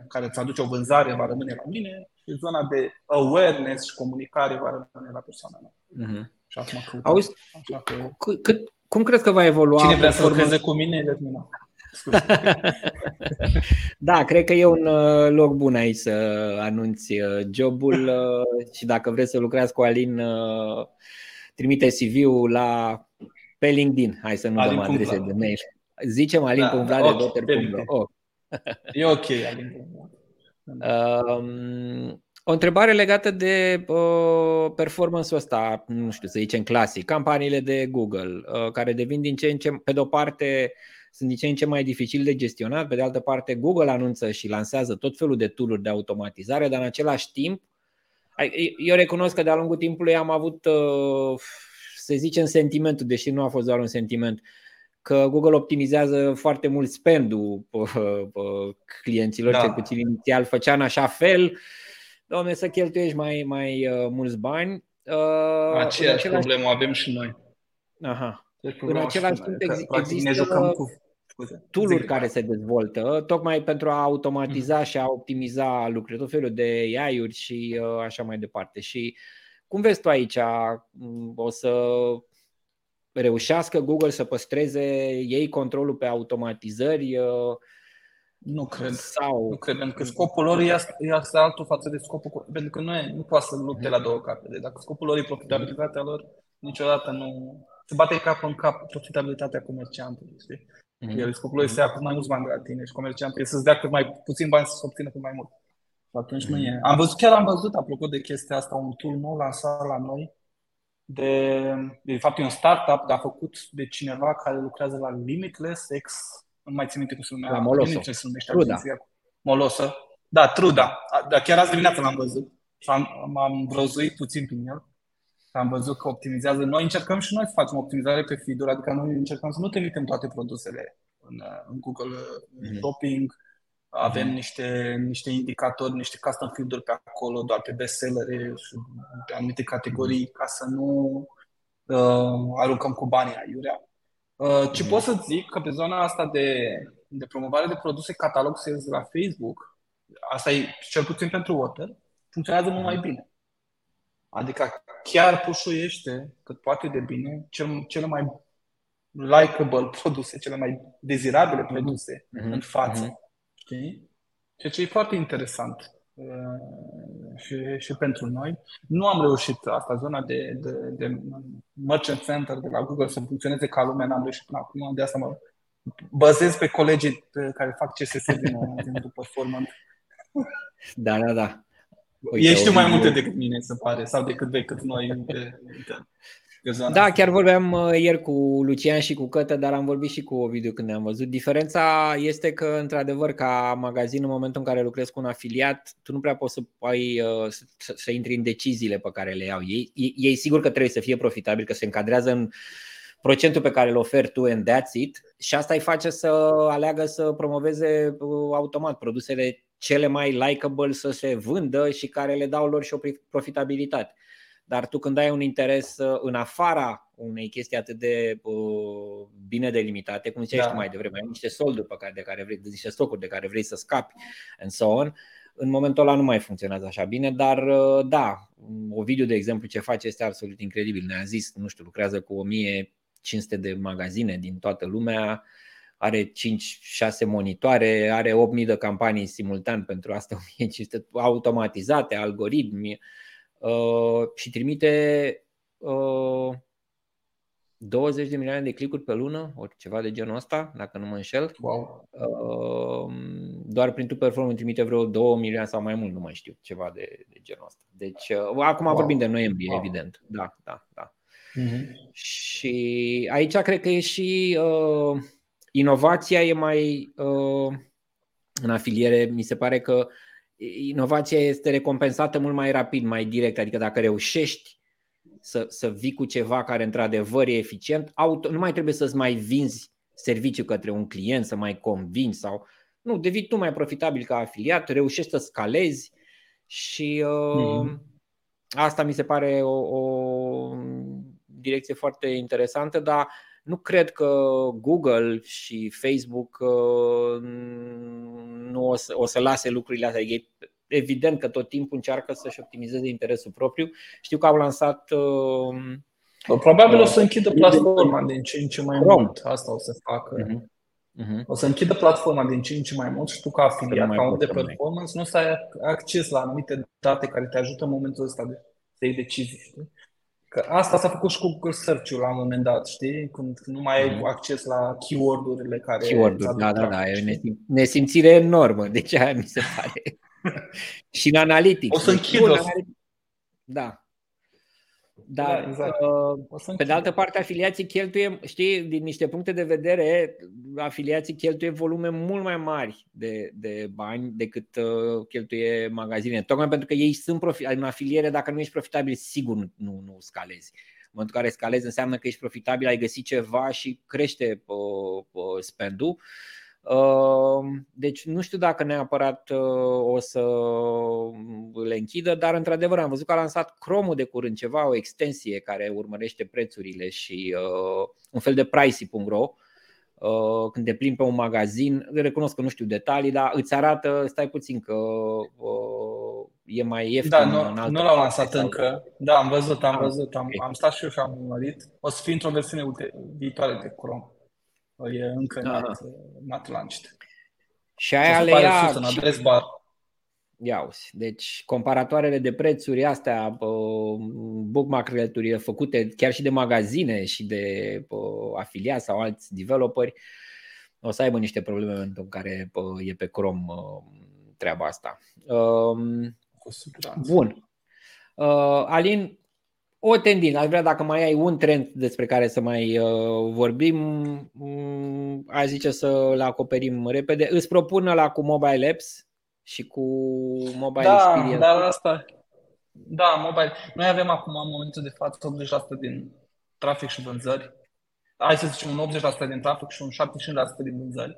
care îți aduce o vânzare va rămâne la mine și zona de awareness și comunicare va rămâne la persoana mea. Și acum, auzi, așa că... cum crezi că va evolua? Cine vrea să lucreze cu mine, de mine. Da, cred că e un loc bun aici să anunți jobul și dacă vreți să lucrați cu Alin, trimite CV-ul pe LinkedIn. Hai să nu dăm adrese de mail. Zicem alin.vlad@otter.ro. E ok, Alin. O întrebare legată de performance-ul ăsta, nu știu, să zicem clasic, campaniile de Google, care devin din ce în ce, pe de o parte, sunt din ce în ce mai dificil de gestionat, pe de altă parte Google anunță și lansează tot felul de tool-uri de automatizare, dar în același timp, eu recunosc că de-a lungul timpului am avut, să zicem, sentimentul, deși nu a fost doar un sentiment, că Google optimizează foarte mult spend-ul clienților, cel puțin inițial, făcea în așa fel, Doamne, să cheltuiești mai mulți bani. Aceeași problemă avem și noi. Aha. În același timp există tool-uri care se dezvoltă tocmai pentru a automatiza și a optimiza lucruri, tot felul de AI-uri și așa mai departe. Și cum vezi tu aici, o să reușească Google să păstreze ei controlul pe automatizări? Nu cred. Nu cred, pentru că scopul lor e asta altul față de scopul, pentru că nu poate să lupte la două capete. Dacă scopul lor e profitabilitatea lor, niciodată nu se bate cap în cap profitabilitatea comerciantului, știi? El scopul lor e să ia cât mai mulți bani de la tine și comerciantul e să-ți dea cât mai puțin bani să-ți obțină cât mai mult. Și atunci nu e. Am văzut, apropo de chestia asta, un tool nou lansat la noi de fapt e un startup, dar făcut de cineva care lucrează la Limitless. Nu mai țin minte cum se numea. La Moloso. Moloso. Da, Truda. Dar chiar azi dimineața l-am văzut. M-am brăzuit puțin prin el. Am văzut că optimizează. Noi încercăm și noi să facem optimizare pe feed-uri. Adică noi încercăm să nu trimitem toate produsele în Google Shopping. Avem niște indicatori, niște custom feed-uri pe acolo, doar pe bestseller și pe anumite categorii, ca să nu aruncăm cu banii aiurea. Ce pot să zic că pe zona asta de promovare de produse, catalog sales la Facebook, asta e cel puțin pentru Otter, funcționează mult mai bine. Adică chiar pușuiește cât poate de bine cele mai likeable produse, cele mai dezirabile produse în față. Știi? Ceea ce e foarte interesant și pentru noi. Nu am reușit asta, zona de merchant center de la Google să funcționeze ca lumea, n-am reușit până acum, de asta mă bazez pe colegii care fac CSS din 2Performant. Da. Ei știu mai multe decât mine, se pare, sau decât noi de zona. Da, chiar vorbeam ieri cu Lucian și cu Cătă, dar am vorbit și cu Ovidiu când ne-am văzut. Diferența este că, într-adevăr, ca magazin, în momentul în care lucrezi cu un afiliat, tu nu prea poți să intri în deciziile pe care le iau ei. Ei sigur că trebuie să fie profitabil, că se încadrează în procentul pe care îl oferi tu and that's it. Și asta îi face să aleagă să promoveze automat produsele cele mai likeable să se vândă și care le dau lor și o profitabilitate. Dar tu când ai un interes în afara unei chestii atât de bine delimitate, cum ziceai tu mai devreme, ai niște solduri niște stocuri de care vrei să scapi and so on, în momentul ăla nu mai funcționează așa bine, dar da, Ovidiu, de exemplu, ce face este absolut incredibil. Ne-a zis, nu știu, lucrează cu 1500 de magazine din toată lumea, are 5-6 monitoare, are 8000 de campanii simultan, pentru asta 1500 automatizate, algoritmi, și trimite 20 de milioane de clicuri pe lună, ori ceva de genul ăsta, dacă nu mă înșel. Wow. Doar prin 2Performant trimite vreo 2 milioane sau mai mult, nu mai știu, ceva de genul ăsta. Deci acum vorbim de noiembrie, evident. Da. Și aici cred că e și inovația e mai în afiliere, mi se pare că inovația este recompensată mult mai rapid, mai direct. Adică dacă reușești să vii cu ceva care într-adevăr e eficient, nu mai trebuie să-ți mai vinzi serviciul către un client, să mai convingi sau... Nu, devii tu mai profitabil ca afiliat, reușești să scalezi și asta mi se pare o direcție foarte interesantă, dar nu cred că Google și Facebook nu o să lase lucrurile astea. Ei, evident că tot timpul încearcă să-și optimizeze interesul propriu. Știu că au lansat... Probabil o să închidă platforma din ce în ce mai mult. Asta o să facă. O să închidă platforma din ce în ce mai mult și tu ca afiliat, ca om de performance, nu o să ai acces la anumite date care te ajută în momentul ăsta de să iei decizii, știi? Că asta s-a făcut și cu Google Search-ul la un moment dat, știi? Când nu mai ai acces la keyword-urile care... Keyword-uri, da, e o nesimțire enormă, deci aia mi se pare. Și în analytics. O să închidă. Da. Dar, da, exact. Pe de altă parte, afiliații cheltuie, știi, din niște puncte de vedere, afiliații cheltuie volume mult mai mari de bani decât cheltuie magazine. Tocmai pentru că ei sunt în afiliere, dacă nu ești profitabil, sigur nu scalezi. În momentul în care scalezi înseamnă că ești profitabil, ai găsit ceva și crește spend-ul. Deci nu știu dacă neapărat o să le închidă, dar într-adevăr am văzut că a lansat Chrome-ul de curând ceva, o extensie care urmărește prețurile și un fel de pricey.ro. Când te plimbi pe un magazin, recunosc că nu știu detalii, dar îți arată, stai puțin că e mai ieftin. Da, nu l-am lansat încă. Da, am văzut. Am stat și eu și am urmărit. O să fie într-o versiune viitoare de Chrome. E încă n-a lancit. Și aia le ia în address bar. Ia uzi. Deci comparatoarele de prețuri astea, bookmark-urile făcute chiar și de magazine și de afiliați sau alți developeri, o să aibă niște probleme în care e pe Chrome treaba asta. Bun. Alin, o tendință, aș vrea dacă mai ai un trend despre care să mai vorbim, aș zice să-l acoperim repede. Îți propun ăla cu mobile apps și cu mobile experience. Da, asta. Da, mobile. Noi avem acum în momentul de față 80% din trafic și vânzări. Hai să zicem un 80% din trafic și un 75% din vânzări.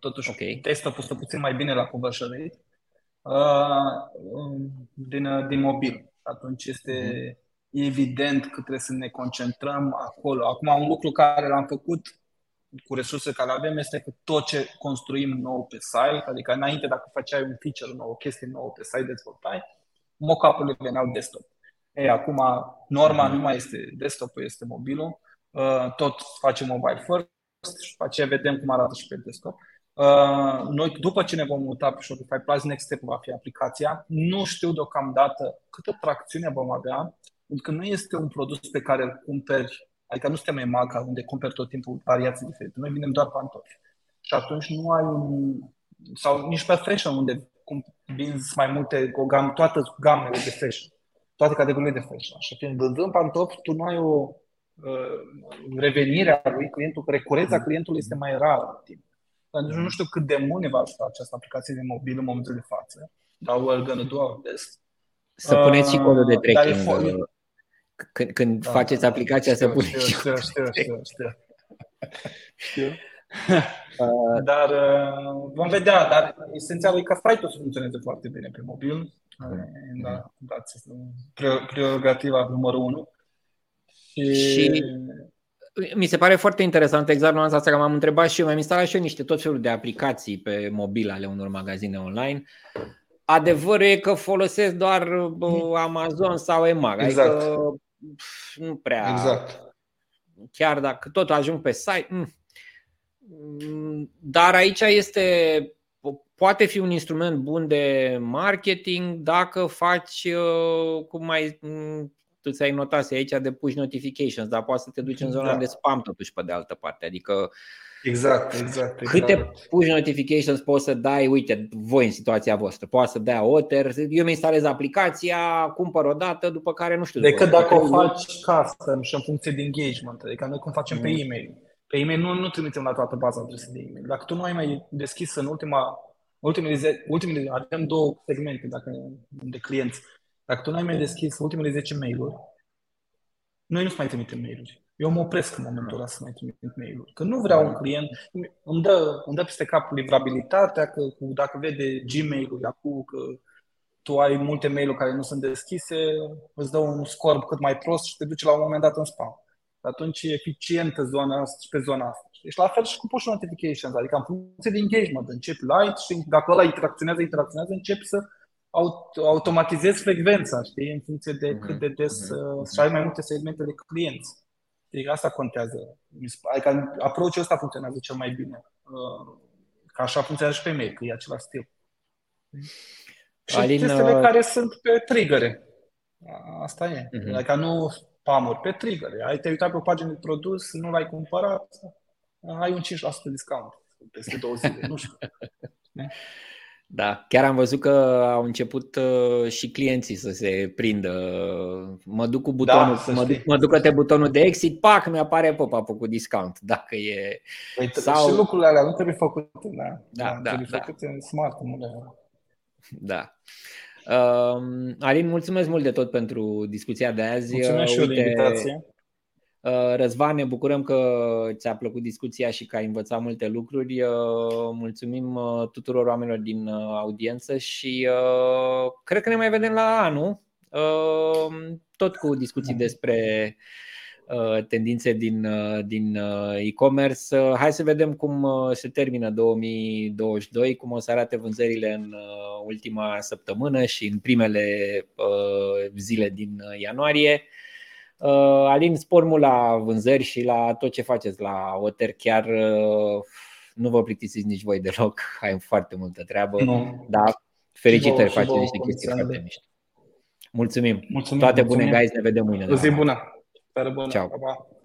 Totuși, testă pusă puțin mai bine la conversion rate din mobil. Atunci este... Evident că trebuie să ne concentrăm acolo. Acum, un lucru care l-am făcut cu resurse care avem este că tot ce construim nou pe site, adică înainte dacă făceai un feature nou, o chestie nouă pe site, dezvoltai, mock-up-urile veneau desktop. Ei, acum, norma nu mai este desktop-ul, este mobilul. Tot facem mobile first și după aceea vedem cum arată și pe desktop. Noi, după ce ne vom muta pe Shopify Plus, next step va fi aplicația. Nu știu deocamdată câtă tracțiune vom avea, pentru că nu este un produs pe care îl cumperi, adică nu suntem EMAG, unde cumperi tot timpul variații diferite. Noi vinem doar pantofi. Și atunci nu ai sau nici pe fashion, unde vinzi mai multe, toate gamele de fashion, toate categoriile de fashion. Și atunci, vânzând pantofi, tu nu ai o revenire a lui clientul, recurența clientului este mai rară în timp. Atunci nu știu cât de mult ne va ajuta această aplicație de mobil în momentul de față, dar we're gonna do our best. Să puneți și codul de tracking. Când faceți aplicația să puneți și codul de tracking. Știu. Dar vom vedea. Dar esențialul e ca site-ul să funcționeze foarte bine pe mobil. Prerogativa numărul 1. Și mi se pare foarte interesant exact nuanța asta, că m-am întrebat și eu. Mi-am instalat și eu niște tot felul de aplicații pe mobil ale unor magazine online. Adevărul e că folosesc doar Amazon sau EMAG. Exact. Adică nu prea. Exact. Chiar dacă tot ajung pe site. Dar aici poate fi un instrument bun de marketing dacă faci tu ți-ai notat aici de push notifications, dar poate să te duci în zona de spam totuși pe de altă parte. Adică Exact. Câte push notifications poți să dai, uite, voi în situația voastră, poți să dea Otter, eu mi instalez aplicația, cumpăr o dată, după care nu știu. Decât dacă o faci custom și în funcție de engagement, adică noi cum facem pe e-mail. Pe e-mail nu trimitem la toată baza adrese de e-mail. Dacă tu nu ai mai deschis în ultima Ultimele avem două segmente de clienți. Dacă tu nu ai mai deschis ultimele 10 mail-uri, noi nu-ți mai trimitem mail-uri. Eu mă opresc în momentul ăla să mai trimit mail-uri. Că nu vreau un client, îmi dă peste cap livrabilitatea, că dacă vede Gmail-ul acum că tu ai multe mail-uri care nu sunt deschise, îți dă un scor cât mai prost și te duce la un moment dat în spam. Atunci e eficientă zona asta și pe zona asta. Și la fel și cu push notifications, adică în funcție de engagement, începi light și dacă ăla interacționează, începi să automatizezi frecvența, știi, în funcție de cât de des să ai mai multe segmente de clienți. Deci asta contează. Adică approach-ul ăsta funcționează cel mai bine. Că așa funcționează și pe mail, că e același stil. Și chestiile care sunt pe trigger. Asta e. Adică nu spam-uri, pe trigger. Ai te uitat pe o pagină de produs, nu l-ai cumpărat, ai un 5% discount peste 2 zile. Nu știu. Da, chiar am văzut că au început și clienții să se prindă. Mă duc cu butonul, da, mă duc către butonul de exit, pac, mi-apare pop-up-ul cu discount, dacă e. Păi, sau și lucrurile alea nu trebuie făcute, trebuie făcute în smart, mulea. Da. Alin, mulțumesc mult de tot pentru discuția de azi. Mulțumesc și eu de invitație. Răzvan, ne bucurăm că ți-a plăcut discuția și că ai învățat multe lucruri. Mulțumim tuturor oamenilor din audiență și cred că ne mai vedem la anul, tot cu discuții despre tendințe din e-commerce. Hai să vedem cum se termină 2022, cum o să arate vânzările în ultima săptămână și în primele zile din ianuarie. Alin, spor mult la vânzări și la tot ce faceți la Otter. Chiar nu vă plictisiți nici voi deloc, ai foarte multă treabă, no. Dar felicitări, faceți niște chestii foarte mișto. Mulțumim. Toate bune, guys, ne vedem mâine. O zi bună. Ciao. Pa, pa.